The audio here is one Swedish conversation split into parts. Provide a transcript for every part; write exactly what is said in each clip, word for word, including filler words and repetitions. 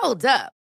Hold up.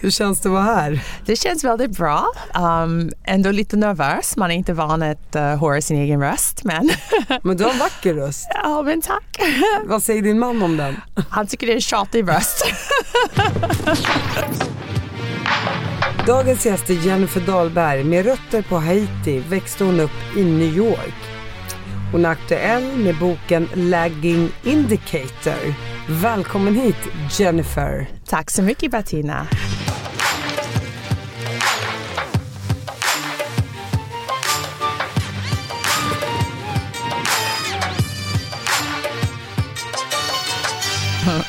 Hur känns det att vara här? Det känns väldigt bra. Um, ändå lite nervös. Man är inte van att uh, höra sin egen röst. Men, men du har en vacker röst. Ja, men tack. Vad säger din man om den? Han tycker det är en tjatig röst. Dagens gäst är Jennifer Dahlberg. Med rötter på Haiti växte hon upp i New York. Hon är aktuell med boken Lagging Indicator. Välkommen hit, Jennifer. Tack så mycket, Bettina.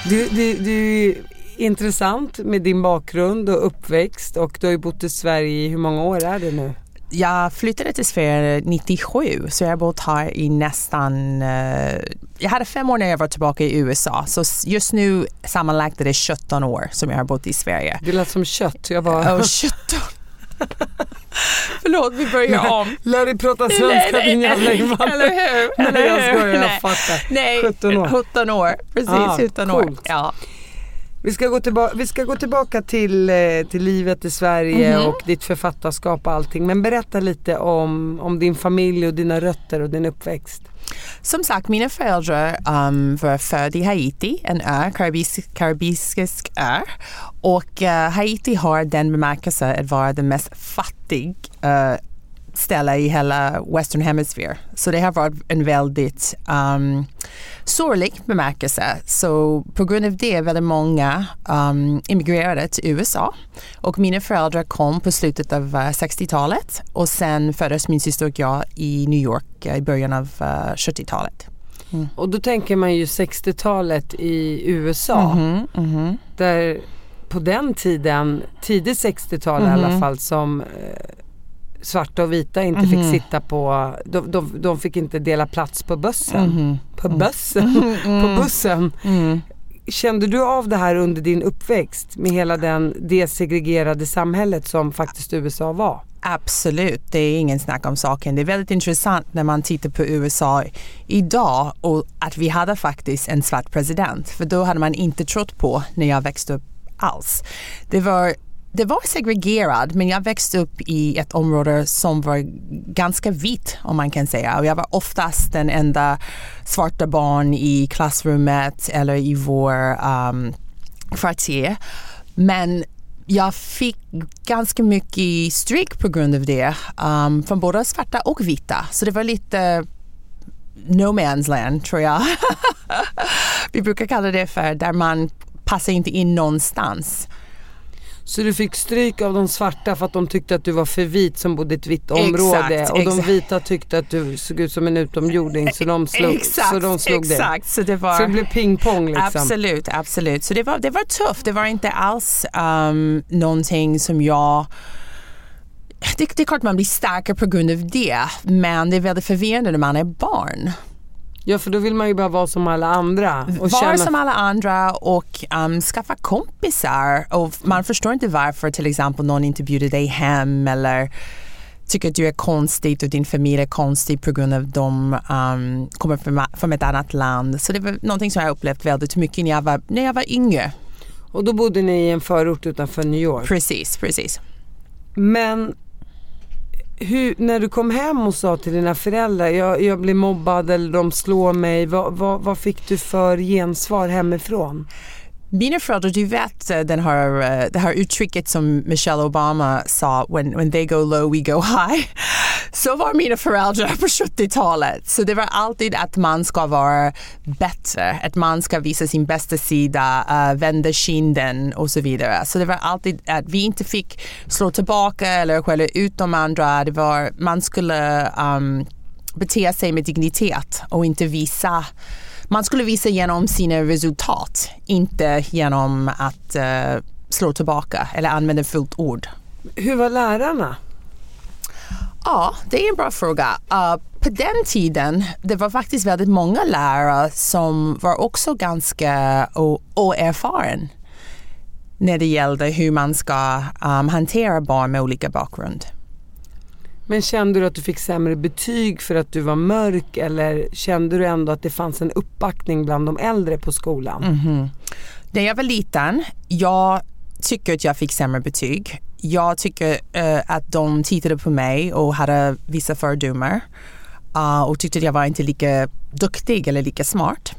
Du, du, du är intressant med din bakgrund och uppväxt, och du har ju bott i Sverige i hur många år är det nu? Jag flyttade till Sverige nittiosju, så jag har bott här i nästan... Jag hade fem år när jag var tillbaka i U S A, så just nu sammanlagt är det sjutton år som jag har bott i Sverige. Det lät som kött, jag bara... Oh, sjutton! Förlåt, vi börjar om. Lär dig prata svenska, din jävla invandrare. Eller hur? Nej, jag skojar, jag fattar. Nej, sjutton år. Precis, ah, sjutton år. Coolt. Ja. Vi ska gå tillbaka, vi ska gå tillbaka till, till livet i Sverige mm-hmm. och ditt författarskap och allting. Men berätta lite om, om din familj och dina rötter och din uppväxt. Som sagt, mina föräldrar um, var födda i Haiti, en ö, karibis- karibisk ö. Och uh, Haiti har den bemärkelsen att vara den mest fattig uh, ställe i hela Western Hemisphere. Så det har varit en väldigt um, sorglig bemärkelse. Så på grund av det väldigt många um, immigrerade till U S A. Och mina föräldrar kom på slutet av uh, sextiotalet. Och sen föddes min syster och jag i New York uh, i början av uh, sjuttiotalet. Mm. Och då tänker man ju sextiotalet i U S A. Mm-hmm, mm-hmm. Där på den tiden, tidigt sextiotal mm-hmm. i alla fall, som... Uh, svarta och vita inte mm-hmm. fick sitta på de, de, de fick inte dela plats på bussen mm-hmm. på bussen mm-hmm. på bussen mm. Kände du av det här under din uppväxt med hela den desegregerade samhället som faktiskt U S A var? Absolut, det är ingen snack om saken. Det är väldigt intressant när man tittar på U S A idag och att vi hade faktiskt en svart president, för då hade man inte trott på när jag växte upp alls. Det var Det var segregerad, men jag växte upp i ett område som var ganska vitt, om man kan säga. Och jag var oftast den enda svarta barn i klassrummet eller i vår um, kvarter. Men jag fick ganska mycket stryk på grund av det, um, från både svarta och vita. Så det var lite... no man's land, tror jag. Vi brukar kalla det för där man passar inte in någonstans. Så du fick stryk av de svarta för att de tyckte att du var för vit som bodde i ett vitt område. Exakt, och de exakt. Vita tyckte att du såg ut som en utomjording, så de slog, exakt, så de slog exakt. Det. Så det, var, så det blev pingpong liksom. Absolut, absolut. Så det var, det var tufft. Det var inte alls um, någonting som jag... Det, det är klart man blir starkare på grund av det, men det är väldigt förvirrande när man är barn. Ja, för då vill man ju bara vara som alla andra. Och vara känna... som alla andra och um, skaffa kompisar. Och man förstår inte varför till exempel någon inte bjuder dig hem eller tycker att du är konstig och din familj är konstig på grund av att de um, kommer från, från ett annat land. Så det var någonting som jag upplevt väldigt mycket när jag var, när jag var yngre. Och då bodde ni i en förort utanför New York? Precis, precis. Men hur, när du kom hem och sa till dina föräldrar jag, jag blir mobbad eller de slår mig, vad, vad, vad fick du för gensvar hemifrån? Mina föräldrar, du vet den här, det här uttrycket som Michelle Obama sa, when, when they go low we go high. Så var mina föräldrar på sjuttiotalet. Så det var alltid att man ska vara bättre, att man ska visa sin bästa sida, uh, vända kinden och så vidare. Så det var alltid att vi inte fick slå tillbaka eller skälla ut de andra. Det var, man skulle um, bete sig med dignitet och inte visa. Man skulle visa genom sina resultat, inte genom att uh, slå tillbaka eller använda fult ord. Hur var lärarna? Ja, det är en bra fråga. Uh, på den tiden, det var faktiskt väldigt många lärare som var också ganska o- oerfaren när det gällde hur man ska um, hantera barn med olika bakgrund. Men kände du att du fick sämre betyg för att du var mörk, eller kände du ändå att det fanns en uppbackning bland de äldre på skolan? Mm-hmm. När jag var liten, jag tycker att jag fick sämre betyg. Jag tycker uh, att de tittade på mig och hade vissa fördomar uh, och tyckte att jag var inte lika duktig eller lika smart.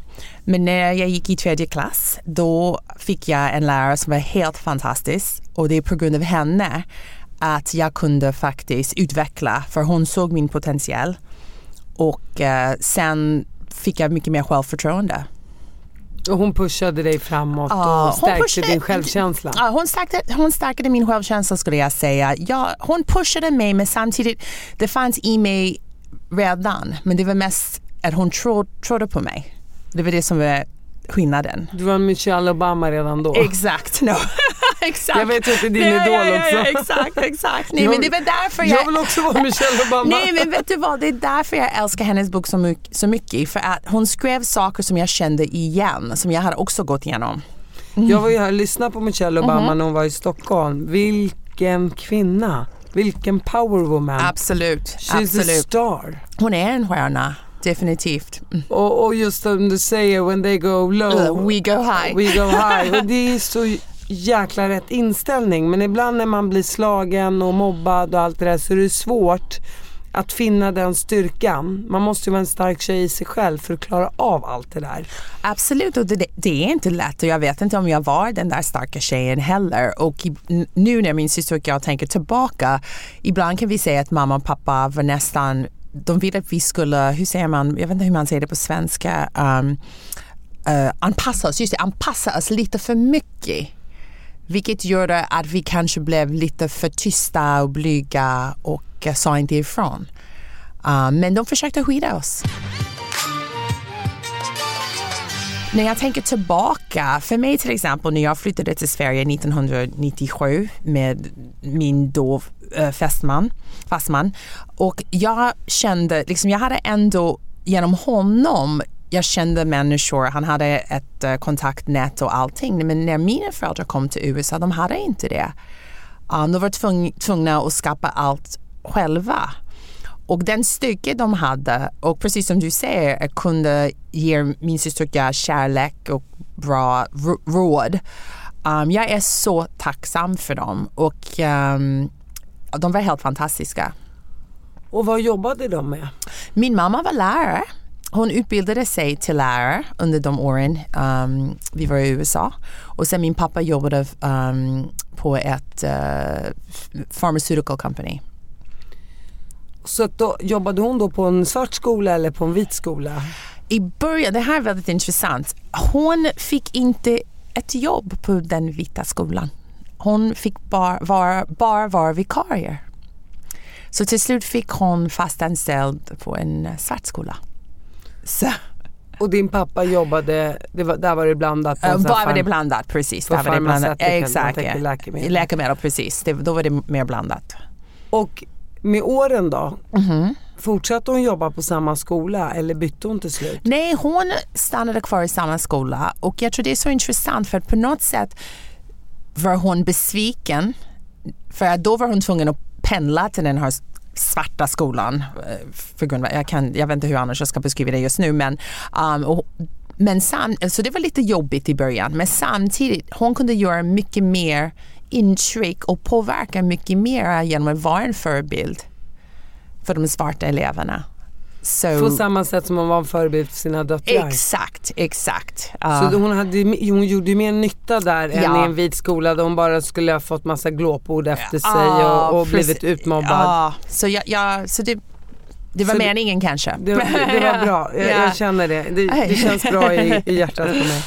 Men när jag gick i tredje klass, då fick jag en lärare som var helt fantastisk, och det är på grund av henne att jag kunde faktiskt utveckla, för hon såg min potential, och eh, sen fick jag mycket mer självförtroende. Och hon pushade dig framåt uh, och stärkte pushade, din självkänsla? Ja, uh, hon, stärkte, hon stärkte min självkänsla, skulle jag säga. Jag, hon pushade mig, men samtidigt det fanns i mig redan, men det var mest att hon tro, trodde på mig. Det var det som var skillnaden. Du var Michelle Obama redan då? Exakt, no. Exakt. Jag vet inte, din ja, idol också. Ja, ja, ja, exakt, exakt. Nej, jag, men det var därför jag... jag vill också vara Michelle Obama. Nej, men vet du vad? Det är därför jag älskar hennes bok så mycket, så mycket. För att hon skrev saker som jag kände igen, som jag hade också gått igenom. Mm. Jag var ju här och lyssnade på Michelle Obama mm. när hon var i Stockholm. Vilken kvinna. Vilken power woman. Absolut. She's absolut. A star. Hon är en stjärna. Definitivt. Mm. Och, och just som du säger, when they go low... Uh, we go high. We go high. Och det är så... jäkla rätt inställning, men ibland när man blir slagen och mobbad och allt det där, så är det svårt att finna den styrkan. Man måste ju vara en stark tjej i sig själv för att klara av allt det där. Absolut, och det, det är inte lätt, och jag vet inte om jag var den där starka tjejen heller, och i, nu när min syster och jag tänker tillbaka, ibland kan vi säga att mamma och pappa var nästan, de ville att vi skulle, hur säger man, jag vet inte hur man säger det på svenska, um, uh, anpassa oss, just det, anpassa oss lite för mycket. Vilket gjorde att vi kanske blev lite för tysta och blyga och sa inte ifrån. Uh, men de försökte skydda oss. När jag tänker tillbaka, för mig till exempel när jag flyttade till Sverige nittonhundranittiosju med min då uh, fästman, fastman, och jag kände, liksom, jag hade ändå genom honom, jag kände människor, han hade ett uh, kontaktnät och allting. Men när mina föräldrar kom till U S A, de hade inte det. Um, de var tvung- tvungna att skapa allt själva. Och den styrka de hade, och precis som du säger, jag kunde ge min syster kärlek och bra r- råd. Um, jag är så tacksam för dem. Och um, de var helt fantastiska. Och vad jobbade de med? Min mamma var lärare. Hon utbildade sig till lärare under de åren um, vi var i U S A. Och sen min pappa jobbade um, på ett uh, pharmaceutical company. Så då, jobbade hon då på en svart skola eller på en vit skola? I början, det här är väldigt intressant. Hon fick inte ett jobb på den vita skolan. Hon fick bara vara bara var vikarie. Så till slut fick hon fastanställd på en svart skola. Så. Och din pappa jobbade, det var, där var det blandat. Uh, bara var det blandat, precis. Där var det blandat. Exakt. Ja. Läkemedel. läkemedel, precis. Det, då var det mer blandat. Och med åren då? Mm-hmm. Fortsatte hon jobba på samma skola eller bytte hon till slut? Nej, hon stannade kvar i samma skola. Och jag tror det är så intressant, för att på något sätt var hon besviken. För då var hon tvungen att pendla till den här svarta skolan. För Gunvald, jag, kan, jag vet inte hur annars jag ska beskriva det just nu. Men, um, och, men sam, så det var lite jobbigt i början. Men samtidigt, hon kunde göra mycket mer intryck och påverka mycket mer genom att vara en förebild för de svarta eleverna. Så, på samma sätt som hon var en förebild för sina döttrar. Exakt, exakt. Uh, så hon, hade, hon gjorde ju mer nytta där ja. än i en vit skola där hon bara skulle ha fått massa glåpord efter sig uh, och, och blivit utmobbad. Uh, så jag, jag, så det, det var så meningen det, kanske. Det, det var bra, jag, yeah. jag känner det. Det, det känns bra i, i hjärtat för mig.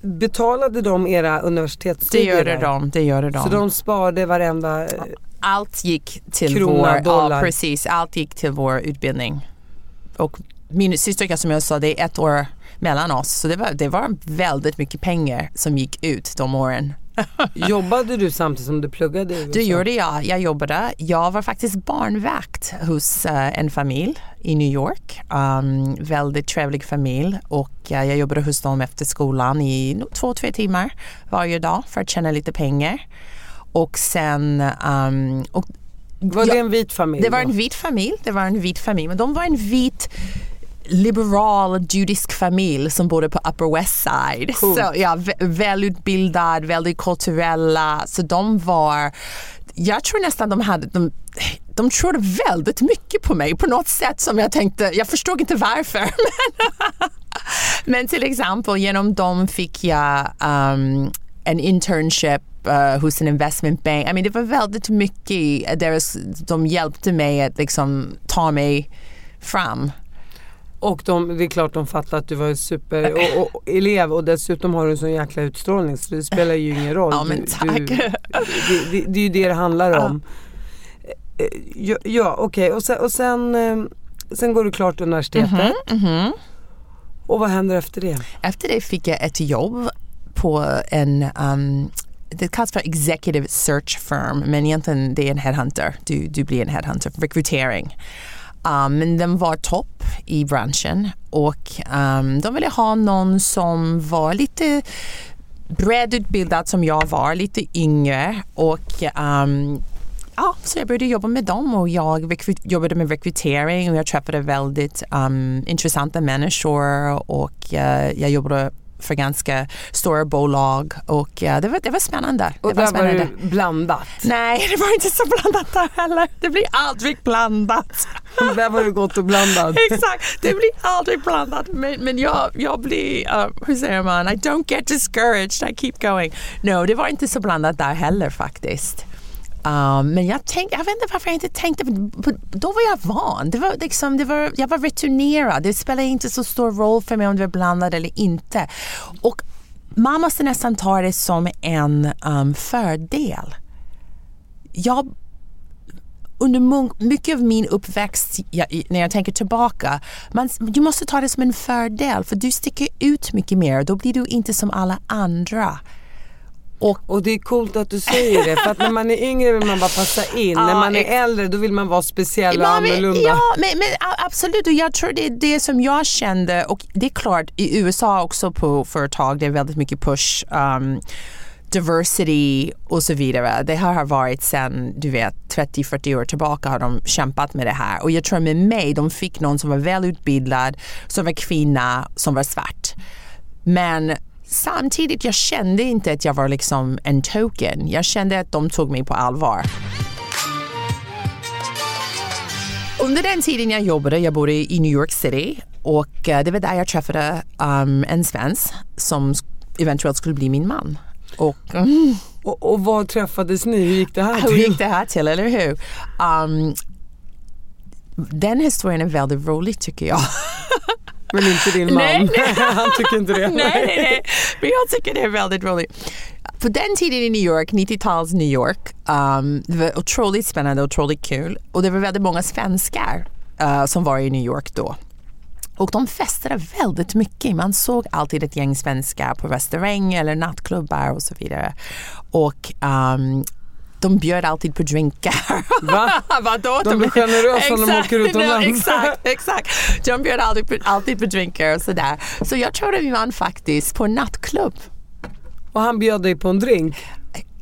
Betalade de era universitetsstudier? Det gör de, det gör de. Så de sparade varenda... Uh. Allt gick till Krona, vår ja, precis, allt gick till vår utbildning. Och min syster, som jag sa, det är ett år mellan oss. Så det var, det var väldigt mycket pengar som gick ut de åren. Jobbade du samtidigt som du pluggade? Det gjorde jag. Jag jobbade. Jag var faktiskt barnvakt hos uh, en familj i New York. Um, väldigt trevlig familj. Och uh, jag jobbade hos dem efter skolan i två, tre timmar varje dag för att tjäna lite pengar. Och sen... Um, och var det jag, en vit familj? Det var en vit familj, det var en vit familj. Men de var en vit, liberal, judisk familj som bodde på Upper West Side. Cool. Så, ja, vä- välutbildad, väldigt kulturella. Så de var... Jag tror nästan de hade... De, de trodde väldigt mycket på mig på något sätt som jag tänkte... Jag förstod inte varför, men... men till exempel, genom dem fick jag um, en internship Uh, hos en investment bank. I mean, det var väldigt mycket deras, de hjälpte mig att liksom ta mig fram. Och de, det är klart de fattar att du var super och, och, elev och dessutom har du en sån jäkla utstrålning så det spelar ju ingen roll. Ja, men tack. Du, du, det, det, det är ju det det handlar om. Ja, ja okej. Okay. Och, sen, och sen, sen går du klart universitetet. Mm-hmm, mm-hmm. Och vad händer efter det? Efter det fick jag ett jobb på en... Um, det kallas för executive search firm, men egentligen det är en headhunter. Du, du blir en headhunter för rekrytering. Um, men den var topp i branschen och um, de ville ha någon som var lite breddutbildad som jag var, lite yngre. Och um, ja, så jag började jobba med dem och jag rekry- jobbade med rekrytering och jag träffade väldigt um, intressanta människor och uh, jag jobbade för ganska stora bolag och ja, det, var, det var spännande. Och det var, där spännande. Var det blandat? Nej, det var inte så blandat där heller. Det blir aldrig blandat. Där var det gott och blandat. Exakt, det blir aldrig blandat. Men, men jag, jag blir, uh, hur säger man, I don't get discouraged, I keep going. No, det var inte så blandat där heller faktiskt. Um, men jag tänkte, jag vet inte varför jag inte tänkte på, då var jag van. Det var liksom, det var, jag var returnerad. Det spelade inte så stor roll för mig om det var blandad eller inte. Och man måste nästan ta det som en um, fördel. Jag, under mycket av min uppväxt, jag, när jag tänker tillbaka, man, du måste ta det som en fördel. För du sticker ut mycket mer. Då blir du inte som alla andra. Och, och det är coolt att du säger det. För att när man är yngre vill man bara passa in. Ja, när man är ex- äldre då vill man vara speciell och men, annorlunda. Ja, men, men absolut. Och jag tror det är det som jag kände. Och det är klart, i U S A också på företag, det är väldigt mycket push, um, diversity och så vidare. Det här har varit sedan, du vet, trettio till fyrtio år tillbaka har de kämpat med det här. Och jag tror med mig, de fick någon som var välutbildad, som var kvinna, som var svart. Men... samtidigt, jag kände inte att jag var liksom en token. Jag kände att de tog mig på allvar. Under den tiden jag jobbade, jag bodde i New York City. Och det var där jag träffade um, en svensk som eventuellt skulle bli min man. Och, mm. och, och vad träffades ni? Hur gick det här till? Hur gick det här till, eller hur? Um, den historien är väldigt rolig tycker jag. Men inte din man. Nej, nej. Han tycker inte det. Nej, nej, nej. Men jag tycker det är väldigt roligt. På den tiden i New York, nittiotals New York, um, det var otroligt spännande och otroligt kul. Och det var väldigt många svenskar uh, som var i New York då. Och de festade väldigt mycket. Man såg alltid ett gäng svenskar på restaurang eller nattklubbar och så vidare. Och... Um, de bjöd alltid på drinkar. Va? Vadå? De blir generösa när de åker utomlands. No, exakt, exakt. De bjöd alltid på, alltid på drinkar och sådär. Så jag tror att vi vann faktiskt på en nattklubb. Och han bjöd dig på en drink?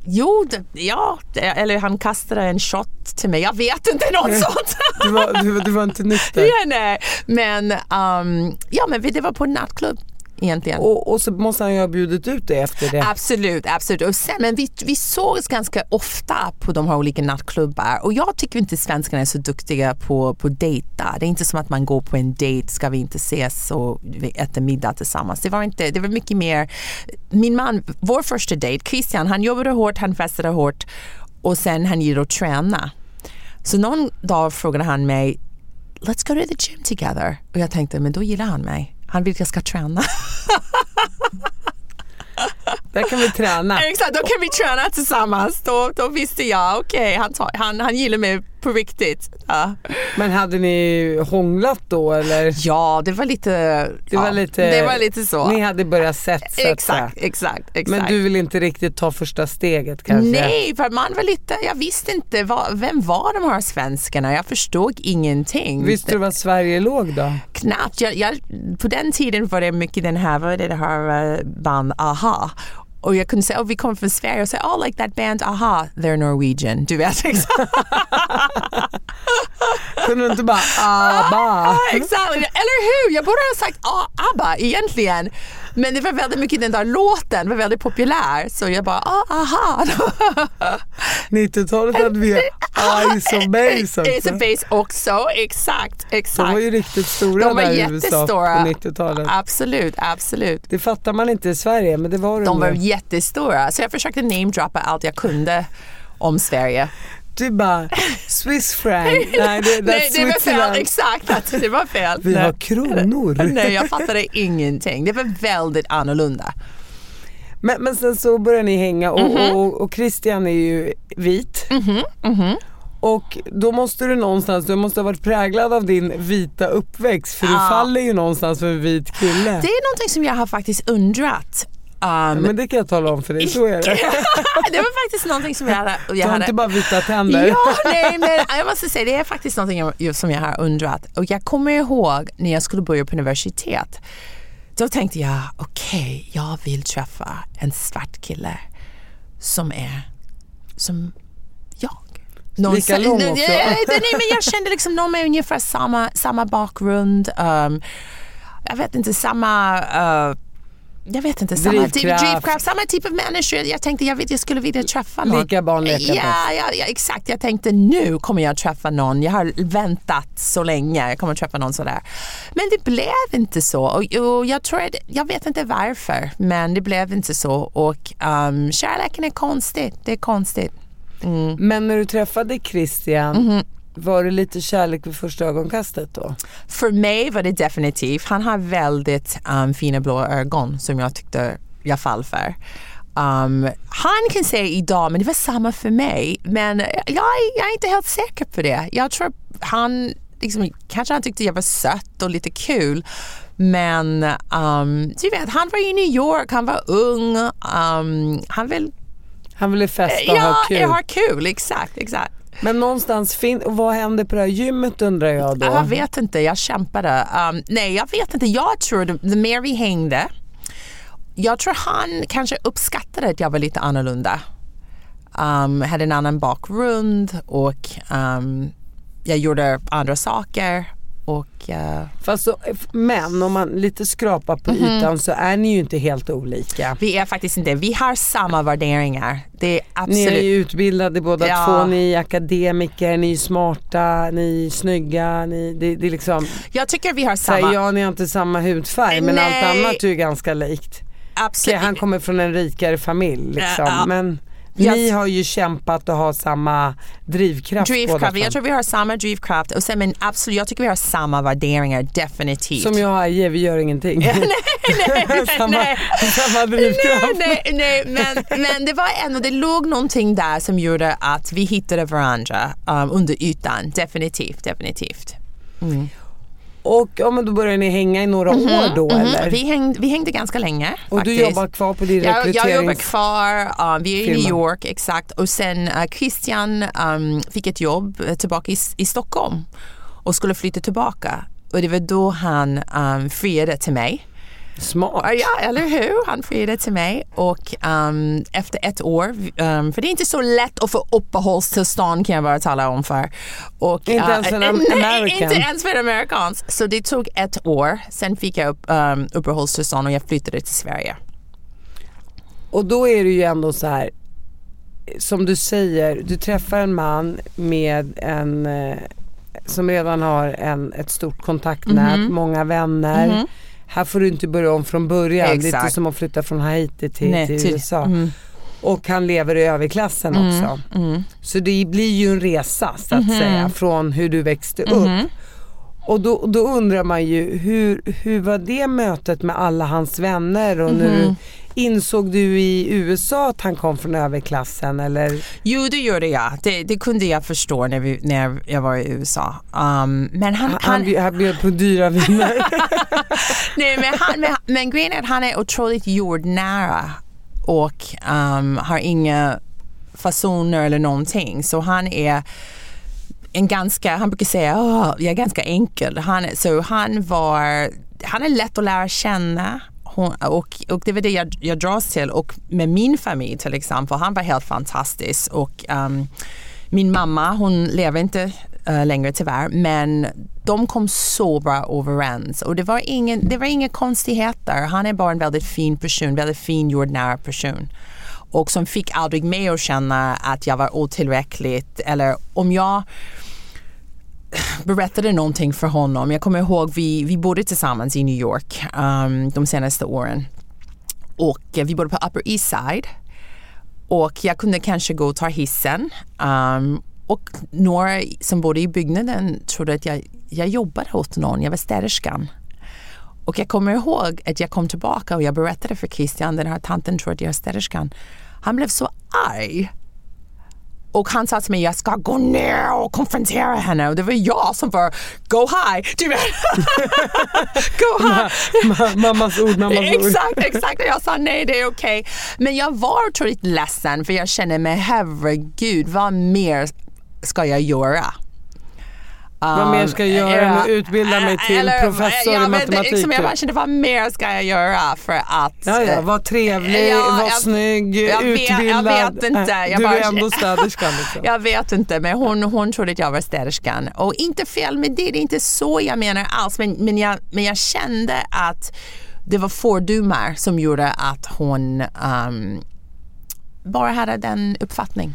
Jo, det, ja, det, eller han kastade en shot till mig. Jag vet inte, något sånt. Du var, du, du var inte nykter. Ja, nej. Men, um, ja, men det var på en nattklubb egentligen. Och, och så måste han ju ha bjudit ut det efter det. Absolut, absolut. Och sen, men vi, vi sågs ganska ofta på de här olika nattklubbar. Och jag tycker inte svenskarna är så duktiga på, på dejta. Det är inte som att man går på en dejt, ska vi inte ses och äta middag tillsammans. Det var inte, det var mycket mer. Min man, vår första dejt, Christian, han jobbade hårt, han festade hårt. Och sen han gillade att träna. Så någon dag frågade han mig, let's go to the gym together. Och jag tänkte, men då gillar han mig. Han vill att jag ska träna. Där kan vi träna. Exakt, då kan vi träna tillsammans. Då, då visste jag, okej, okay, han, han, han gillar mig på riktigt. Ja. Men hade ni hånglat då? Eller? Ja, det var lite... Det, ja, var lite, det var lite så. Ni hade börjat sett. Så exakt, exakt, exakt. Men du ville inte riktigt ta första steget kanske? Nej, för man var lite... Jag visste inte, vad, vem var de här svenskarna? Jag förstod ingenting. Visste du vad Sverige låg då? Knappt. Jag, jag, på den tiden var det mycket den här, vad det här band, Aha. Och jag kunde säga, oh, vi kommer från Sverige. Och säga, oh, like that band, Aha, they're Norwegian. Du vet, exakt. Kunde du inte bara, ABBA? Exakt, eller hur? Jag borde ha sagt, ah, ABBA, egentligen. Men det var väldigt mycket, den där låten var väldigt populär. Så jag bara, ah, Aha. nittiotalet hade vi Ice och Base också. Ice och Base också, exakt, exakt. De var ju riktigt stora där i U S A på nittiotalet. Absolut, absolut. Det fattar man inte i Sverige, men det var de. De var jättestora, så jag försökte namedroppa allt jag kunde om Sverige. Du bara, Swiss franc. Nej, det, nej, det var fel. Exakt, det var fel. Vi har kronor. Nej, jag fattade ingenting. Det var väldigt annorlunda. Men, men sen så började ni hänga och, mm-hmm. och, och Christian är ju vit. Mm-hmm. Mm-hmm. Och då måste du någonstans, du måste ha varit präglad av din vita uppväxt. För du ah. faller ju någonstans för en vit kille. Det är någonting som jag har faktiskt undrat. Um, ja, men det kan jag tala om för dig, så är det. Det var faktiskt någonting som jag hade... Jag du har inte bara vita tänder. Ja, nej, men jag måste säga, det är faktiskt någonting som jag har undrat. Och jag kommer ihåg när jag skulle börja på universitet. Då tänkte jag, okej, okay, jag vill träffa en svart kille som är som jag. Någon lika lång också. Nej, men jag kände liksom någon med ungefär samma, samma bakgrund. Um, jag vet inte, samma... Uh, Jag vet inte, samma typ, drivkraft, samma typ av människor. Jag tänkte, jag vet, jag skulle vilja träffa någon. Lika barn, ja, ja, ja, exakt. Jag tänkte, nu kommer jag träffa någon. Jag har väntat så länge. Jag kommer träffa någon sådär. Men det blev inte så. Och, och jag tror att, jag vet inte varför. Men det blev inte så. Och um, kärleken är konstigt. Det är konstigt. Mm. Men när du träffade Christian... Mm-hmm. Var det lite kärlek vid första ögonkastet då? För mig var det definitivt. Han har väldigt um, fina blå ögon som jag tyckte jag fall för. Um, han kan säga idag, men det var samma för mig. Men jag, jag är inte helt säker på det. Jag tror han, liksom, kanske han tyckte jag var sött och lite kul. Men um, du vet, han var i New York, han var ung. Um, han, vill, han ville festa och ja, ha kul. Ja, ha kul, exakt, exakt. Men någonstans, fin- och vad hände på det här gymmet undrar jag då? Jag vet inte, jag kämpade. Um, nej, jag vet inte. Jag tror, det mer vi hängde, jag tror han kanske uppskattade att jag var lite annorlunda. Um, hade en annan bakgrund och um, jag gjorde andra saker. Och, uh... Fast så, men om man lite skrapar på mm-hmm. ytan så är ni ju inte helt olika. Vi är faktiskt inte. Vi har samma värderingar. Det är absolut... Ni är ju utbildade båda ja. två. Ni är akademiker, ni är smarta, ni är snygga. Ni, det, det är liksom... Jag tycker vi har samma... Här, ja, ni har inte samma hudfärg, men nej. Allt annat är ju ganska likt. Absolut. Han kommer från en rikare familj. Liksom. Uh, uh. Men... Yes. Ni har ju kämpat att ha samma drivkraft. Drivkraft, jag tror vi har samma drivkraft. Och sen, men absolut, jag tycker vi har samma värderingar, definitivt. Som jag har, vi gör ingenting. nej, nej, samma, nej. Samma drivkraft. Nej, nej, nej. Men, men det var ändå, det låg någonting där som gjorde att vi hittade varandra um, under ytan, definitivt, definitivt. Mm. Och ja, men då började ni hänga i några mm-hmm, år då, mm-hmm. eller? Vi hängde, vi hängde ganska länge. Och faktiskt. Du jobbar kvar på din rekryterings... Jag, jag jobbar kvar. Uh, vi är i New York, exakt. Och sen uh, Christian um, fick ett jobb tillbaka i, i Stockholm. Och skulle flytta tillbaka. Och det var då han um, friade till mig. Smart. Ja, eller hur? Han friade till mig. Och um, efter ett år, um, för det är inte så lätt att få uppehållstillstånd, kan jag bara tala om för. Och, inte, uh, ens en en, nej, inte ens för amerikans. Så det tog ett år. Sen fick jag upp, um, uppehållstillstånd och jag flyttade till Sverige. Och då är det ju ändå så här, som du säger, du träffar en man med en som redan har en, ett stort kontaktnät, mm-hmm. många vänner. Mm-hmm. Här får du inte börja om från början. Exakt. Det är inte som att flytta från Haiti till, Nej, till U S A. Mm. Och han lever i överklassen mm. också. Mm. Så det blir ju en resa, så att mm-hmm. säga, från hur du växte mm-hmm. upp. Och då, då undrar man ju, hur, hur var det mötet med alla hans vänner? Och mm-hmm. nu insåg du i U S A att han kom från överklassen? Eller? Jo, det gjorde jag. Det, det kunde jag förstå när, vi, när jag var i U S A. Um, men han, han, han, han, han bjöd på dyra viner. Nej, men, han, men, men grejen är att han är otroligt jordnära och um, har inga fasoner eller någonting. Så han är... En ganska, han brukar säga, oh, jag är ganska enkel. Han, så han var, han är lätt att lära känna. Hon, och, och det var det jag, jag dras till. Och med min familj till exempel, han var helt fantastisk. Och um, min mamma, hon lever inte uh, längre tyvärr. Men de kom så bra överens. Och det var, ingen, det var inga konstigheter. Han är bara en väldigt fin person, väldigt fin jordnära person. Och som fick aldrig mig att känna att jag var otillräckligt. Eller om jag berättade någonting för honom. Jag kommer ihåg, vi, vi bodde tillsammans i New York um, de senaste åren. Och vi bodde på Upper East Side. Och jag kunde kanske gå och ta hissen. Um, och några som bodde i byggnaden trodde att jag, jag jobbade åt någon. Jag var städerskan. Och jag kommer ihåg att jag kom tillbaka och jag berättade för Christian, den här tanten tror att jag är städerskan. Han blev så arg. Och han sa till mig, jag ska gå ner och konfrontera henne. Och det var jag som var, go high. Go high. Ma, ma, mammas ord, mammas ord. Exakt, exakt. Jag sa, nej, det är okej. Okay. Men jag var otroligt ledsen, för jag kände mig, herregud, vad mer ska jag göra? Um, vad mer ska jag göra än att utbilda mig till eller, professor ja, i matematik? Liksom jag bara kände, vad mer ska jag göra för att... Ja, ja, var trevlig, ja, var jag, snygg, jag utbildad. Vet, jag vet inte. Jag du bara, är ändå städerskan. Liksom. Jag vet inte, men hon, hon trodde att jag var städerskan. Och inte fel med det, det är inte så jag menar alls. Men, men, jag, men jag kände att det var fördomar som gjorde att hon um, bara hade den uppfattningen.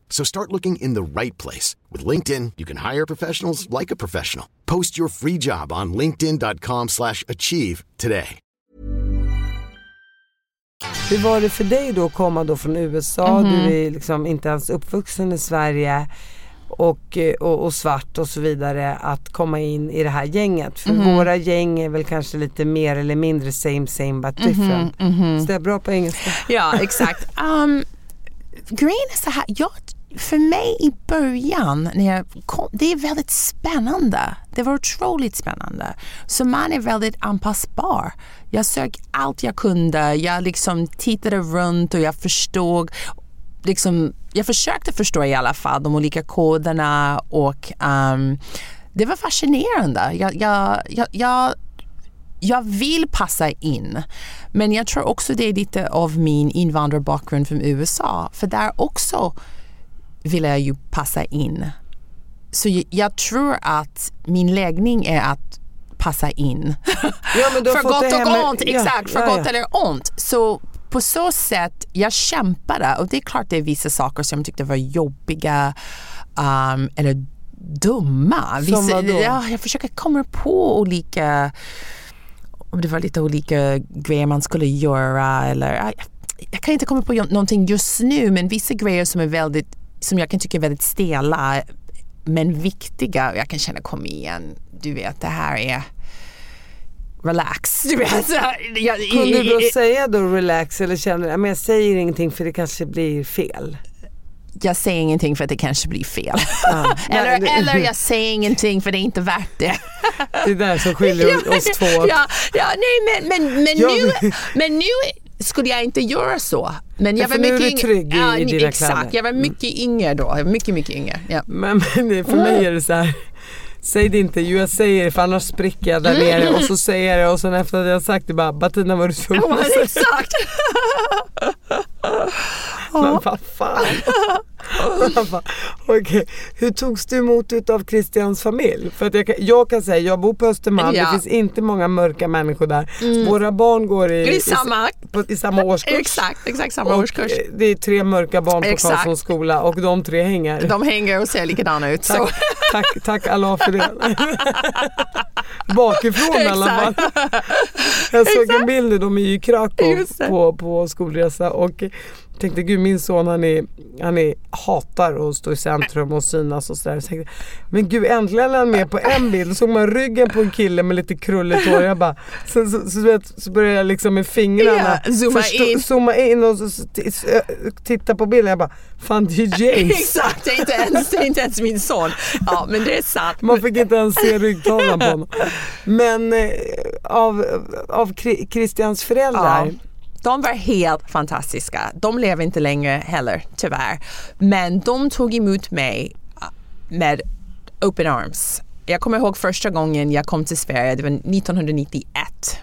So start looking in the right place. With LinkedIn, you can hire professionals like a professional. Post your free job on linkedin dot com slash achieve today. Hur var det för dig då att komma då från U S A? Mm-hmm. Du är liksom inte ens uppvuxen i Sverige och, och, och svart och så vidare, att komma in i det här gänget. För mm-hmm. våra gäng är väl kanske lite mer eller mindre same, same but different. Mm-hmm. Mm-hmm. Så det är bra på engelska. Ja, exakt. um, grejen är så här, jag... För mig i början när jag kom, det är väldigt spännande. Det var otroligt spännande. Så man är väldigt anpassbar. Jag sög allt jag kunde. Jag liksom tittade runt och jag förstod liksom, jag försökte förstå i alla fall de olika koderna och um, det var fascinerande. Jag, jag, jag, jag Jag vill passa in, men jag tror också det är lite av min invandrarbakgrund från U S A, för där också vill jag ju passa in. Så jag tror att min läggning är att passa in. Ja, men för gott och ont, ja, exakt, för ja, gott ja. Eller ont. Så på så sätt, jag kämpade. Och det är klart det är vissa saker som jag tyckte var jobbiga um, eller dumma. Vissa, ja, jag försöker komma på olika, om det var lite olika grejer man skulle göra. Eller, jag kan inte komma på någonting just nu, men vissa grejer som är väldigt, som jag kan tycka är väldigt stela men viktiga. Jag kan känna, kom igen, du vet, det här är relax. Du vet, jag, kunde du då säga då relax, eller känner jag, men jag säger ingenting för det kanske blir fel? Jag säger ingenting för att det kanske blir fel. Ah, eller, du, eller jag säger ingenting för det är inte värt det. Det är där som skiljer oss två. Ja, ja, nej, men, men, men, nu, men nu skulle jag inte göra så. Men jag var mycket nu är du trygg i, ja, i dina exakt, kläder. Jag var mycket yngre då. Mycket, mycket yngre. Ja. Men, men för mig är det så här... Säg det inte, jag säger det för annars spricker jag där nere. Och så säger jag det och sen efter att jag har sagt det bara, Bettina, var du så? Ja, exakt. Men vad fan. Okej, okay. Hur togs du emot utav Christians familj? För att jag, kan, jag kan säga, jag bor på Österman, ja. Det finns inte många mörka människor där. Mm. Våra barn går i, i, samma, i, på, i samma årskurs. Exakt, exakt samma och årskurs. Det är tre mörka barn på Karlssons skola och de tre hänger. De hänger och ser likadana ut. Tack, tack, tack Allah för det. Bakifrån i alla fall. Jag såg exakt en bild nu, de är ju i Krakow på, på skolresa och tänkte, gud, min son han, är, han är, hatar att stå i centrum och synas och sådär. Så tänkte, men gud, äntligen han med på en bild. Såg man ryggen på en kille med lite krulligt hår. Jag bara, så, så, så, så började jag liksom med fingrarna yeah, zooma, förstå, in. zooma in och så, t- titta på bilden. Jag bara, fan, det är James. Exakt, det är inte ens, det är inte ens min son. Ja, men det är sant. Man fick inte ens se ryggtavlan på honom. Men eh, av, av Christians föräldrar... Ja. De var helt fantastiska. De lever inte längre heller, tyvärr. Men de tog emot mig med open arms. Jag kommer ihåg första gången jag kom till Sverige, det var nittonhundranittioett.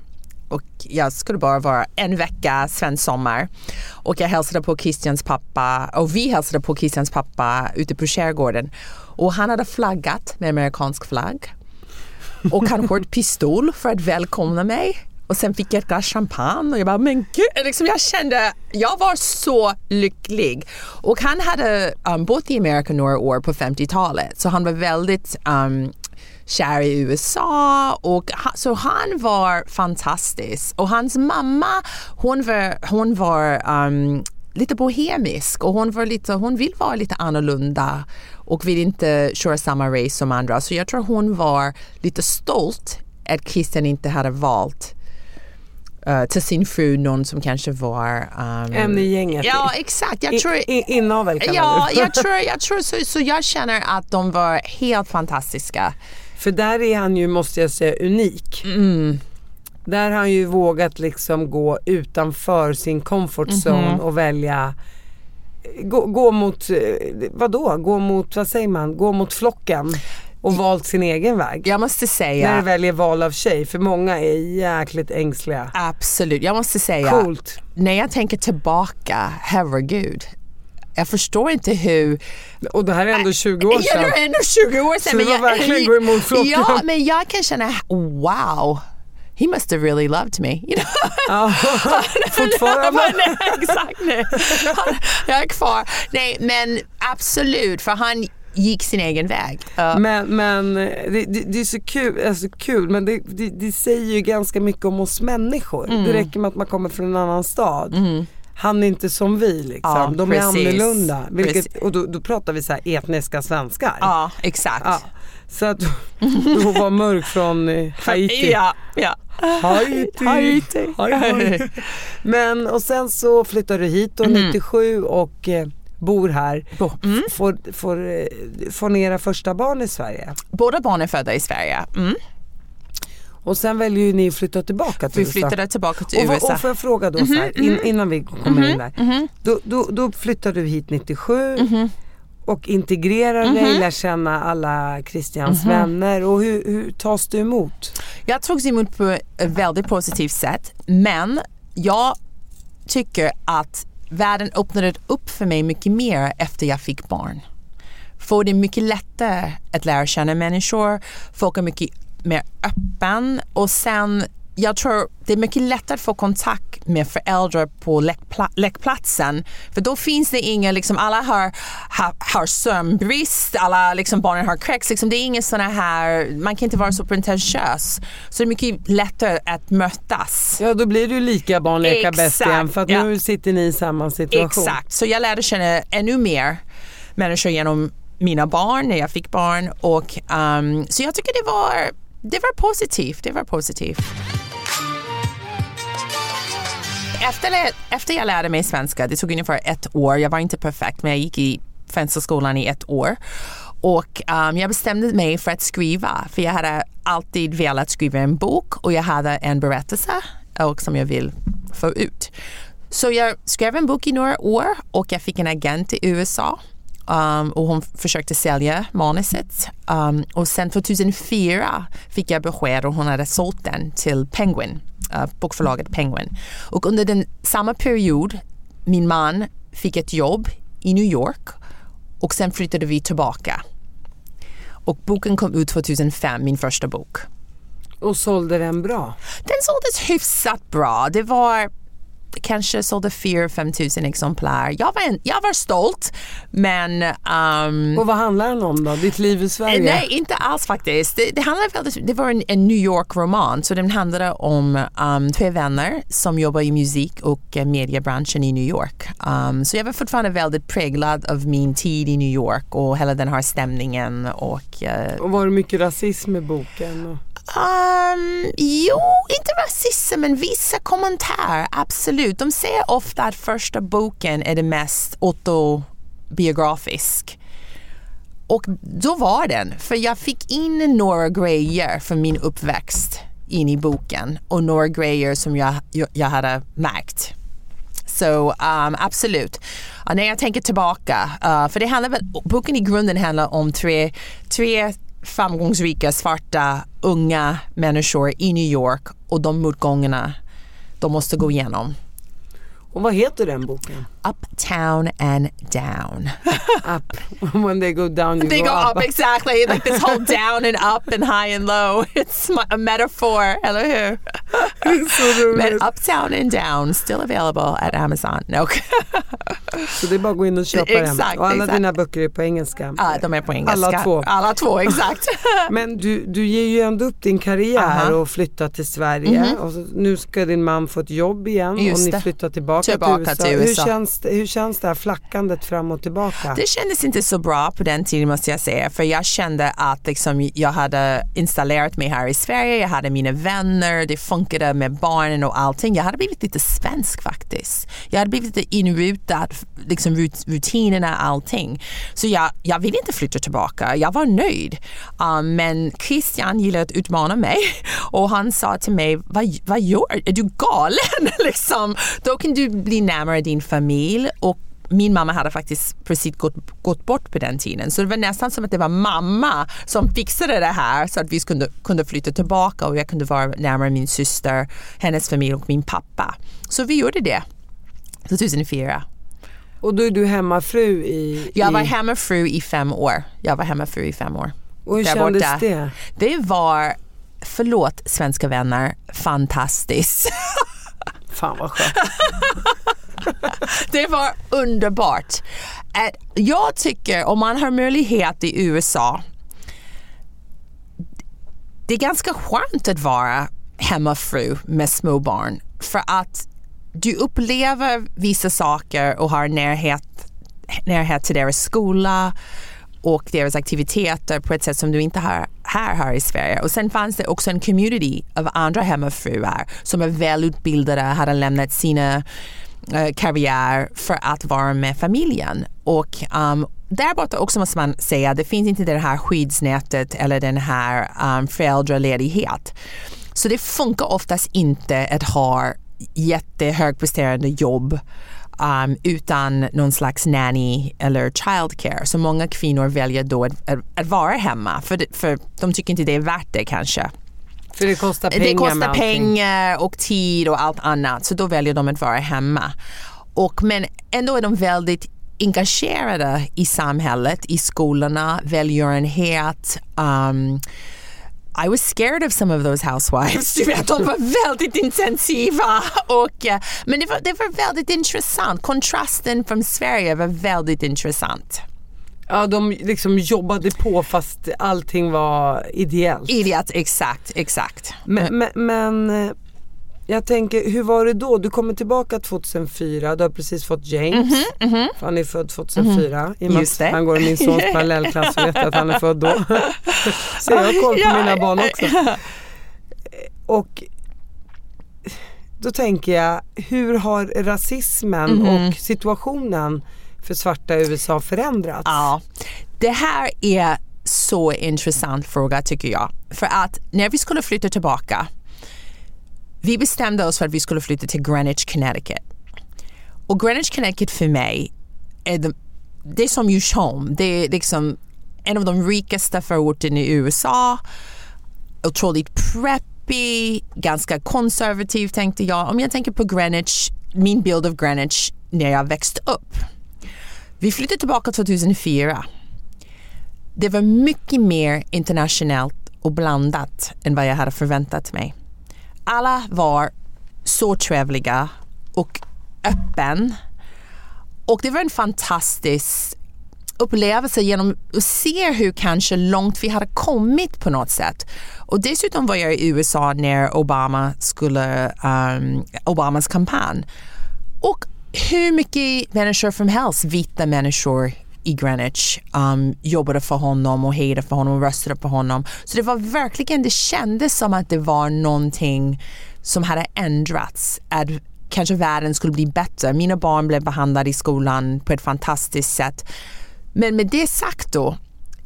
Och jag skulle bara vara en vecka, svensk sommar. Och jag hälsade på Christians pappa, och vi hälsade på Christians pappa ute på skärgården. Och han hade flaggat med amerikansk flagg. Och han hade pistol för att välkomna mig. Och sen fick jag ett glas champagne och jag bara, men gud, liksom jag kände, jag var så lycklig. Och han hade um, bott i Amerika några år på femtiotalet, så han var väldigt um, kär i U S A. Och ha, så han var fantastisk. Och hans mamma, hon var, hon var um, lite bohemisk och hon, var lite, hon vill vara lite annorlunda och vill inte köra samma race som andra. Så jag tror hon var lite stolt att Christian inte hade valt till sin fru, någon som kanske var... Um, en i gänget. Ja, exakt. Jag tror, I, inavel kan ja, man jag tror, jag tror så, så jag känner att de var helt fantastiska. För där är han ju, måste jag säga, unik. Mm. Där har han ju vågat liksom gå utanför sin comfort zone mm-hmm. och välja... Gå, gå mot... Vadå? Gå mot, vad säger man? Gå mot flocken. Och valt sin egen väg. Jag måste säga... När du väljer val av tjej. För många är jäkligt ängsliga. Absolut. Jag måste säga... Coolt. När jag tänker tillbaka, herregud. Jag förstår inte hur... Och det här är ändå tjugo år sedan. Ja, det är ändå tjugo år sedan. Så men det var jag, verkligen går emot flocken. Ja, men jag kan känna... Wow. He must have really loved me. You know? Ja, fortfarande. Nej, exakt. Nej. Jag är kvar. Nej, men absolut. För han... gick sin egen väg. Uh. Men, men det, det, det är så kul, alltså kul men det, det, det säger ju ganska mycket om oss människor. Mm. Det räcker med att man kommer från en annan stad. Mm. Han är inte som vi liksom. Ja, de precis. Är annorlunda. Vilket, och då, då pratar vi så här etniska svenskar. Ja, exakt. Ja. Så att hon var mörk från Haiti. Ja, ja. Haiti. Haiti. Haiti. Men och sen så flyttade du hit då mm. nittiosju och bor här, mm. får, får, får ni era första barn i Sverige? Båda barn är födda i Sverige. Mm. Och sen väljer ju ni att flytta tillbaka till U S A. Vi flyttade tillbaka till U S A. Och, och får jag fråga då, mm-hmm. så här, in, innan vi kommer mm-hmm. in där. Mm-hmm. Då, då, då flyttar du hit nittiosju mm-hmm. och integrerar mm-hmm. dig, lär känna alla Christians mm-hmm. vänner. Och hur, hur tas du emot? Jag togs emot på ett väldigt positivt sätt. Men jag tycker att världen öppnade upp för mig mycket mer efter jag fick barn. För det är mycket lättare att lära känna människor. Folk är mycket mer öppen. Och sen jag tror det är mycket lättare att få kontakt med föräldrar på lekpla- lekplatsen. För då finns det inga, liksom, alla har, har, har sömnbrist, alla liksom, barnen har kräks. Liksom, det är inga sådana här, man kan inte vara så pretentiös. Så det är mycket lättare att mötas. Ja, då blir du lika barn leka bäst igen, för att ja. Nu sitter ni i samma situation. Exakt, så jag lärde känna ännu mer människor genom mina barn när jag fick barn. Och, um, så jag tycker det var, det var positivt, det var positivt. Efter, efter jag lärde mig svenska, det tog ungefär ett år. Jag var inte perfekt, men jag gick i svenskaskolan i ett år. Och um, jag bestämde mig för att skriva. För jag hade alltid velat skriva en bok. Och jag hade en berättelse och som jag vill få ut. Så jag skrev en bok i några år. Och jag fick en agent i U S A. Um, och hon försökte sälja manuset. Um, och sen tjugohundrafyra fick jag besked och hon hade sålt den till Penguin. Uh, bokförlaget Penguin. Och under den samma period min man fick ett jobb i New York och sen flyttade vi tillbaka. Och boken kom ut tjugohundrafem, min första bok. Och sålde den bra? Den såldes hyfsat bra. Det var kanske sålde fyra till fem tusen exemplar. Jag var, en, jag var stolt, men... Um, och vad handlar den om då? Ditt liv i Sverige? Nej, inte alls faktiskt. Det, det, handlade väldigt, det var en, en New York-roman, så den handlade om um, två vänner som jobbar i musik- och mediebranschen i New York. Um, så jag var fortfarande väldigt präglad av min tid i New York och hela den här stämningen. Och, uh, och var det mycket rasism i boken? Och... Um, jo, inte rasism, men vissa kommentarer, absolut. De säger ofta att första boken är den mest autobiografisk. Och då var den, för jag fick in några grejer från min uppväxt in i boken och några grejer som jag, jag hade märkt. Så um, absolut. Och när jag tänker tillbaka, uh, för det handlar, boken i grunden handlar om tre, tre framgångsrika svarta unga människor i New York och de motgångarna de måste gå igenom. Och vad heter den boken? Uptown and Down. Up. When they go down, you they go, go up. up. Exactly. Like this whole down and up and high and low. It's a metaphor. Eller hur? Men Uptown and Down, still available at Amazon. No. Så det är bara att gå in och köpa den. Exakt. Och alla exakt. Dina böcker är på engelska. Ja, ah, de är på engelska. Alla två. Alla två, exakt. Men du, du ger ju ändå upp din karriär uh-huh. och flyttar till Sverige. Mm-hmm. Och så, nu ska din man få ett jobb igen. Just och ni flyttar tillbaka, tillbaka till U S A. Till U S A. Hur känns Hur känns det här flackandet fram och tillbaka? Det kändes inte så bra på den tiden, måste jag säga. För jag kände att liksom, jag hade installerat mig här i Sverige. Jag hade mina vänner, det funkade med barnen och allting. Jag hade blivit lite svensk faktiskt. Jag hade blivit lite inrutad, liksom rutinerna och allting. Så jag, jag ville inte flytta tillbaka. Jag var nöjd. Uh, men Christian gillade att utmana mig. Och han sa till mig, vad, vad gör du? Är du galen? liksom, då kan du bli närmare din familj. Och min mamma hade faktiskt precis gått, gått bort på den tiden. Så det var nästan som att det var mamma som fixade det här så att vi kunde, kunde flytta tillbaka och jag kunde vara närmare min syster, hennes familj och min pappa. Så vi gjorde det tjugohundrafyra. Och då är du hemmafru i... Jag var hemmafru i fem år. Jag var hemmafru i fem år. Och hur kändes det? Det var, förlåt svenska vänner, fantastiskt. Fan vad skönt. Det var underbart. Jag tycker om man har möjlighet i U S A, det är ganska skönt att vara hemmafru med små barn, för att du upplever vissa saker och har närhet, närhet till deras skola och deras aktiviteter på ett sätt som du inte har här, här i Sverige. Och sen fanns det också en community av andra hemmafruar som är välutbildade, hade lämnat sina karriär för att vara med familjen. Och um, där borta också måste man säga, det finns inte det här skyddsnätet eller den här um, föräldraledighet. Så det funkar oftast inte att ha jättehögpresterande jobb um, utan någon slags nanny eller childcare. Så många kvinnor väljer då att, att vara hemma för, det, för de tycker inte det är värt det kanske. För det kostar pengar, det kostar pengar och tid och allt annat. Så då väljer de att vara hemma. Och, men ändå är de väldigt engagerade i samhället, i skolorna, välgörenhet, um, I was scared of some of those housewives. Du vet, de var väldigt intensiva. Och, men det var, det var väldigt intressant. Kontrasten från Sverige var väldigt intressant. Ja, de liksom jobbade på fast allting var ideellt. Ideellt, exakt, exakt. Men, men, men jag tänker, hur var det då? Du kommer tillbaka twenty oh four, du har precis fått James. Mm-hmm, mm-hmm. Han är född twenty oh four. Mm-hmm. I just det. Han går i min sons parallellklass och vet att han är född då. Så jag har koll på mina barn också. Och då tänker jag, hur har rasismen mm-hmm. och situationen för svarta i U S A förändrats? Ja, det här är så intressant fråga tycker jag. För att när vi skulle flytta tillbaka, vi bestämde oss för att vi skulle flytta till Greenwich, Connecticut. Och Greenwich, Connecticut för mig är det, det är som Ushom. Det är liksom en av de rikaste förorterna i U S A. Otroligt preppy, ganska konservativ tänkte jag. Om jag tänker på Greenwich, min bild av Greenwich när jag växte upp. Vi flyttade tillbaka twenty oh four. Det var mycket mer internationellt och blandat än vad jag hade förväntat mig. Alla var så trevliga och öppen. Och det var en fantastisk upplevelse genom att se hur kanske långt vi hade kommit på något sätt. Och dessutom var jag i U S A när Obama skulle, um, Obamas kampanj. Och hur mycket människor som helst, vita människor i Greenwich, um, jobbade för honom och hejade för honom och röstade på honom. Så det var verkligen, det kändes som att det var någonting som hade ändrats. Att kanske världen skulle bli bättre. Mina barn blev behandlade i skolan på ett fantastiskt sätt. Men med det sagt då,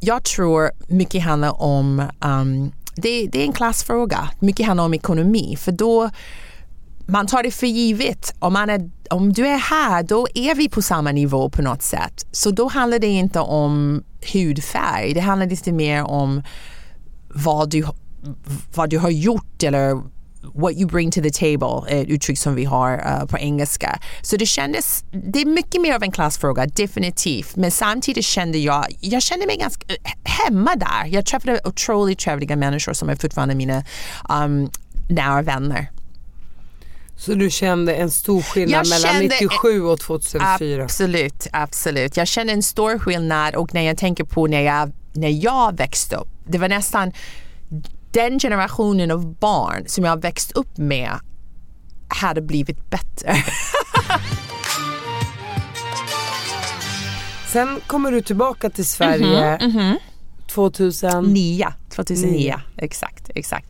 jag tror mycket handlar om, um, det, det är en klassfråga. Mycket handlar om ekonomi. För då man tar det för givet. Om, man är, om du är här, då är vi på samma nivå på något sätt. Så då handlar det inte om hudfärg. Det handlar lite mer om vad du, vad du har gjort eller what you bring to the table, ett uttryck som vi har uh, på engelska. Så det kändes, det är mycket mer av en klassfråga, definitivt. Men samtidigt kände jag, jag kände mig ganska hemma där. Jag träffade otroligt trevliga människor som är fortfarande mina um, nära vänner. Så du kände en stor skillnad jag mellan ninety-seven och twenty oh four? Absolut, absolut. Jag kände en stor skillnad och när jag tänker på när jag, när jag växte upp. Det var nästan den generationen av barn som jag växt upp med hade blivit bättre. Sen kommer du tillbaka till Sverige. Mm-hmm, mm-hmm. twenty oh nine, twenty oh nine, exakt, exakt.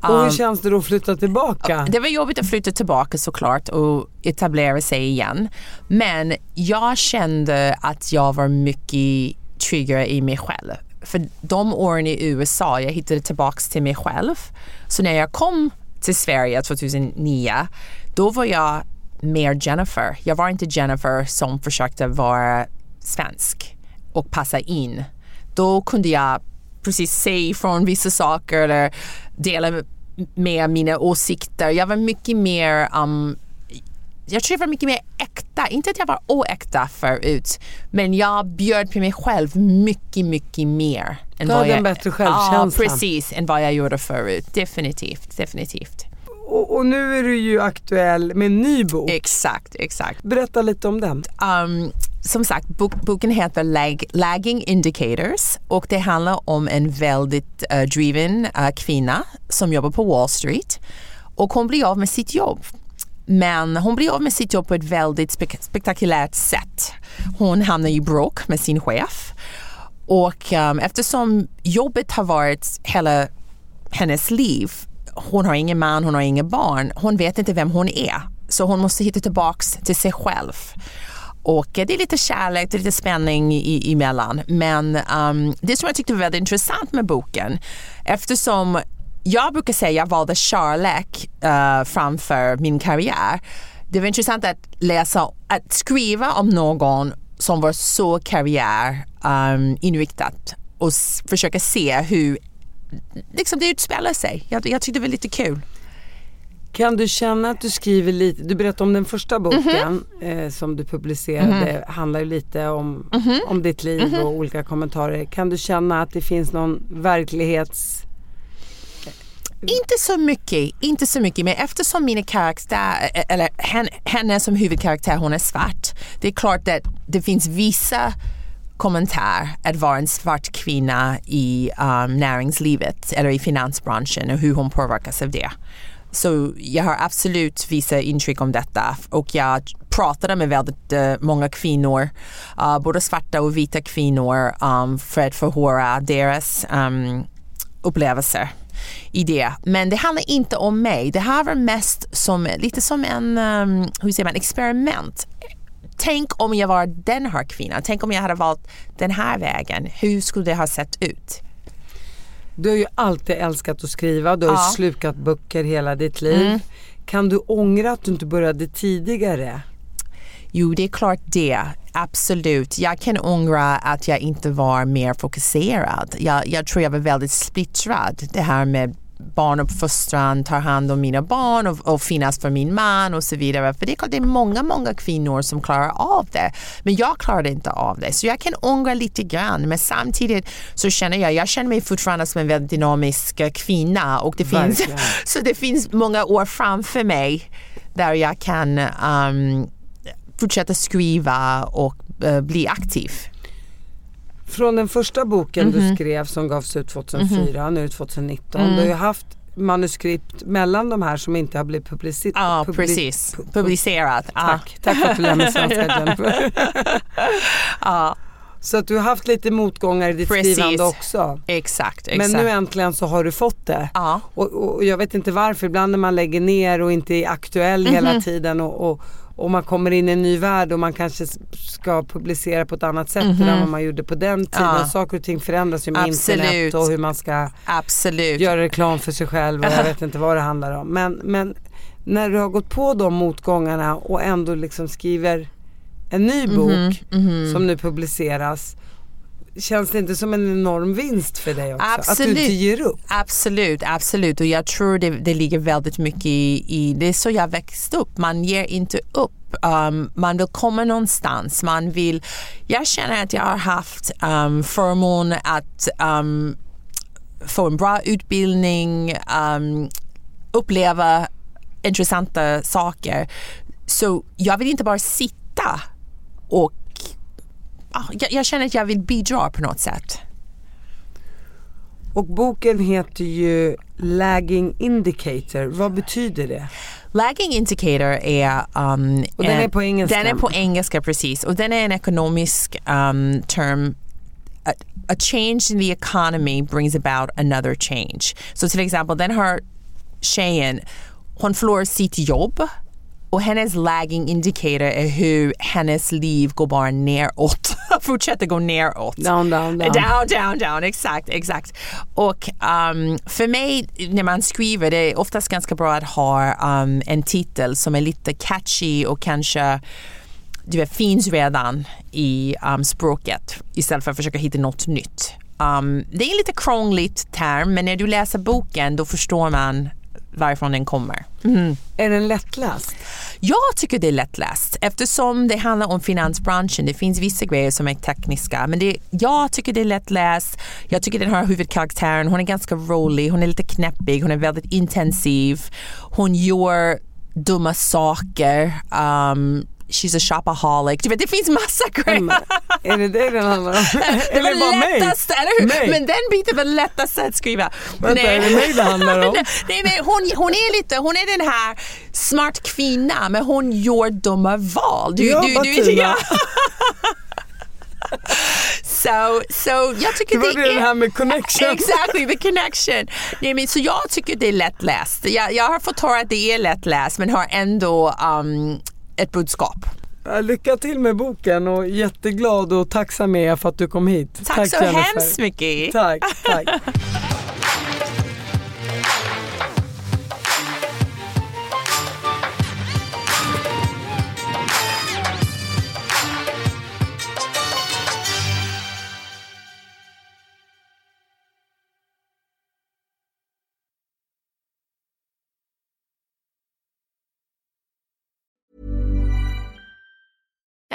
Um, och hur känns det då att flytta tillbaka? Det var jobbigt att flytta tillbaka såklart och etablera sig igen. Men jag kände att jag var mycket tryggare i mig själv. För de åren i U S A, jag hittade tillbaka till mig själv. Så när jag kom till Sverige twenty oh nine, då var jag mer Jennifer. Jag var inte Jennifer som försökte vara svensk och passa in. Då kunde jag precis säga från vissa saker eller dela med mina åsikter. Jag var mycket mer, um, jag tror jag var mycket mer äkta. Inte att jag var oäkta förut, men jag bjöd på mig själv mycket, mycket mer. Än vad jag, en bättre självkänsla. Ja, precis, än vad jag gjorde förut. Definitivt, definitivt. Och, och nu är du ju aktuell med en ny bok. Exakt, exakt. Berätta lite om den. Um, Som sagt, boken heter Lag, Lagging Indicators och det handlar om en väldigt uh, driven uh, kvinna som jobbar på Wall Street och hon blir av med sitt jobb. Men hon blir av med sitt jobb på ett väldigt spek- spektakulärt sätt. Hon hamnar i bråk med sin chef och um, eftersom jobbet har varit hela hennes liv, hon har ingen man, hon har inga barn, hon vet inte vem hon är. Så hon måste hitta tillbaks till sig själv. Och det är lite kärlek, det är lite spänning i, emellan. Men um, det som jag tyckte var väldigt intressant med boken, eftersom jag brukar säga jag valde kärlek uh, framför min karriär. Det var intressant att läsa, att skriva om någon som var så karriärinriktad um, och s- försöka se hur liksom, det utspelar sig. Jag, jag tyckte det var lite kul. Kan du känna att du skriver lite, du berättade om den första boken mm-hmm. eh, som du publicerade, mm-hmm. handlar ju lite om, mm-hmm. om ditt liv mm-hmm. och olika kommentarer. Kan du känna att det finns någon verklighets Inte så mycket, inte så mycket, men eftersom min karaktär, eller henne, henne som huvudkaraktär, hon är svart. Det är klart att det finns vissa kommentar att vara en svart kvinna i um, näringslivet eller i finansbranschen och hur hon påverkas av det. Så jag har absolut vissa intryck om detta, och jag pratade med väldigt uh, många kvinnor, uh, både svarta och vita kvinnor, um, för att förhöra deras um, upplevelser i det. Men det handlar inte om mig. Det här var mest som, lite som en um, hur säger man, experiment. Tänk om jag var den här kvinnan. Tänk om jag hade valt den här vägen. Hur skulle det ha sett ut? Du har ju alltid älskat att skriva. Du har ja. slukat böcker hela ditt liv. Mm. Kan du ångra att du inte började tidigare? Jo, det är klart det. Absolut. Jag kan ångra att jag inte var mer fokuserad. Jag, jag tror jag var väldigt splittrad. Det här med barnuppfostran, tar hand om mina barn och, och finnas för min man och så vidare. För det är klart, det är många, många kvinnor som klarar av det. Men jag klarade inte av det. Så jag kan ångra lite grann. Men samtidigt så känner jag, jag känner mig fortfarande som en väldigt dynamisk kvinna. Och det finns, så det finns många år framför mig där jag kan um, fortsätta skriva och uh, bli aktiv. Från den första boken mm-hmm. du skrev som gavs ut tjugohundrafyra, mm-hmm. nu tjugonitton, mm. du har ju haft manuskript mellan de här som inte har blivit publicerat. Ja, publi- precis. Pu- publicerat. Tack, ah. tack för att du lämnade svenska. Ja. Så att du har haft lite motgångar i ditt precis. Skrivande också. Exakt, exakt. Men nu äntligen så har du fått det. Ja. Och, och jag vet inte varför, ibland när man lägger ner och inte är aktuell mm-hmm. hela tiden och, och och man kommer in i en ny värld och man kanske ska publicera på ett annat sätt mm-hmm. än vad man gjorde på den tiden. Ja. Saker och ting förändras ju med absolut. Internet och hur man ska absolut. Göra reklam för sig själv och jag vet inte vad det handlar om. Men, men när du har gått på de motgångarna och ändå liksom skriver en ny bok mm-hmm. Mm-hmm. som nu publiceras, känns det inte som en enorm vinst för dig också? Absolut. Att du inte ger upp? Absolut, absolut. Och jag tror det, det ligger väldigt mycket i, i det är så jag växte upp. Man ger inte upp. Um, man vill komma någonstans. Man vill, jag känner att jag har haft um, förmån att um, få en bra utbildning, um, uppleva intressanta saker. Så jag vill inte bara sitta och Jag, jag känner att jag vill bidra på något sätt. Och boken heter ju Lagging Indicator. Vad betyder det? Lagging Indicator är... Um, och den en, är på engelska. Den är på engelska, precis. Och den är en ekonomisk um, term. A, a change in the economy brings about another change. Så till exempel, den här tjejen, hon förlorar sitt jobb. Och hennes lagging indicator är hur hennes liv går bara neråt. Fortsätter gå neråt. Down, down, down. Down, down, down. Exakt, exakt. Och um, för mig, när man skriver, det är oftast ganska bra att ha um, en titel som är lite catchy och kanske du vet, finns redan i um, språket. Istället för att försöka hitta något nytt. Um, det är en lite krångligt term, men när du läser boken då förstår man varifrån den kommer. Mm. Är den lättläst? Jag tycker det är lättläst eftersom det handlar om finansbranschen. Det finns vissa grejer som är tekniska, men det, jag tycker det är lättläst. Jag tycker den här huvudkaraktären, hon är ganska rolig, hon är lite knäppig, hon är väldigt intensiv. Hon gör dumma saker. Um, she's a shopaholic. Du vet, det finns massa grejer. Mm. Är det det den handlar om? Det är bara lättast, mig. Eller hur? Mig. Men den biten var lättast att skriva. Vänta, nej. Är det mig det handlar om? Nej, men hon, hon är lite, hon är den här smart kvinna, men hon gör dumma val. Du, ja, du, du, du, Så so, so, jag tycker det, det är... Det här med connection. Exactly, the connection. Nej, men, så jag tycker det är lättläst. Jag, jag har fått höra att det är lättläst, men har ändå... Um, ett budskap. Lycka till med boken och jätteglad och tacksam är jag för att du kom hit. Tack, tack så Jennifer. Hemskt mycket. Tack, tack.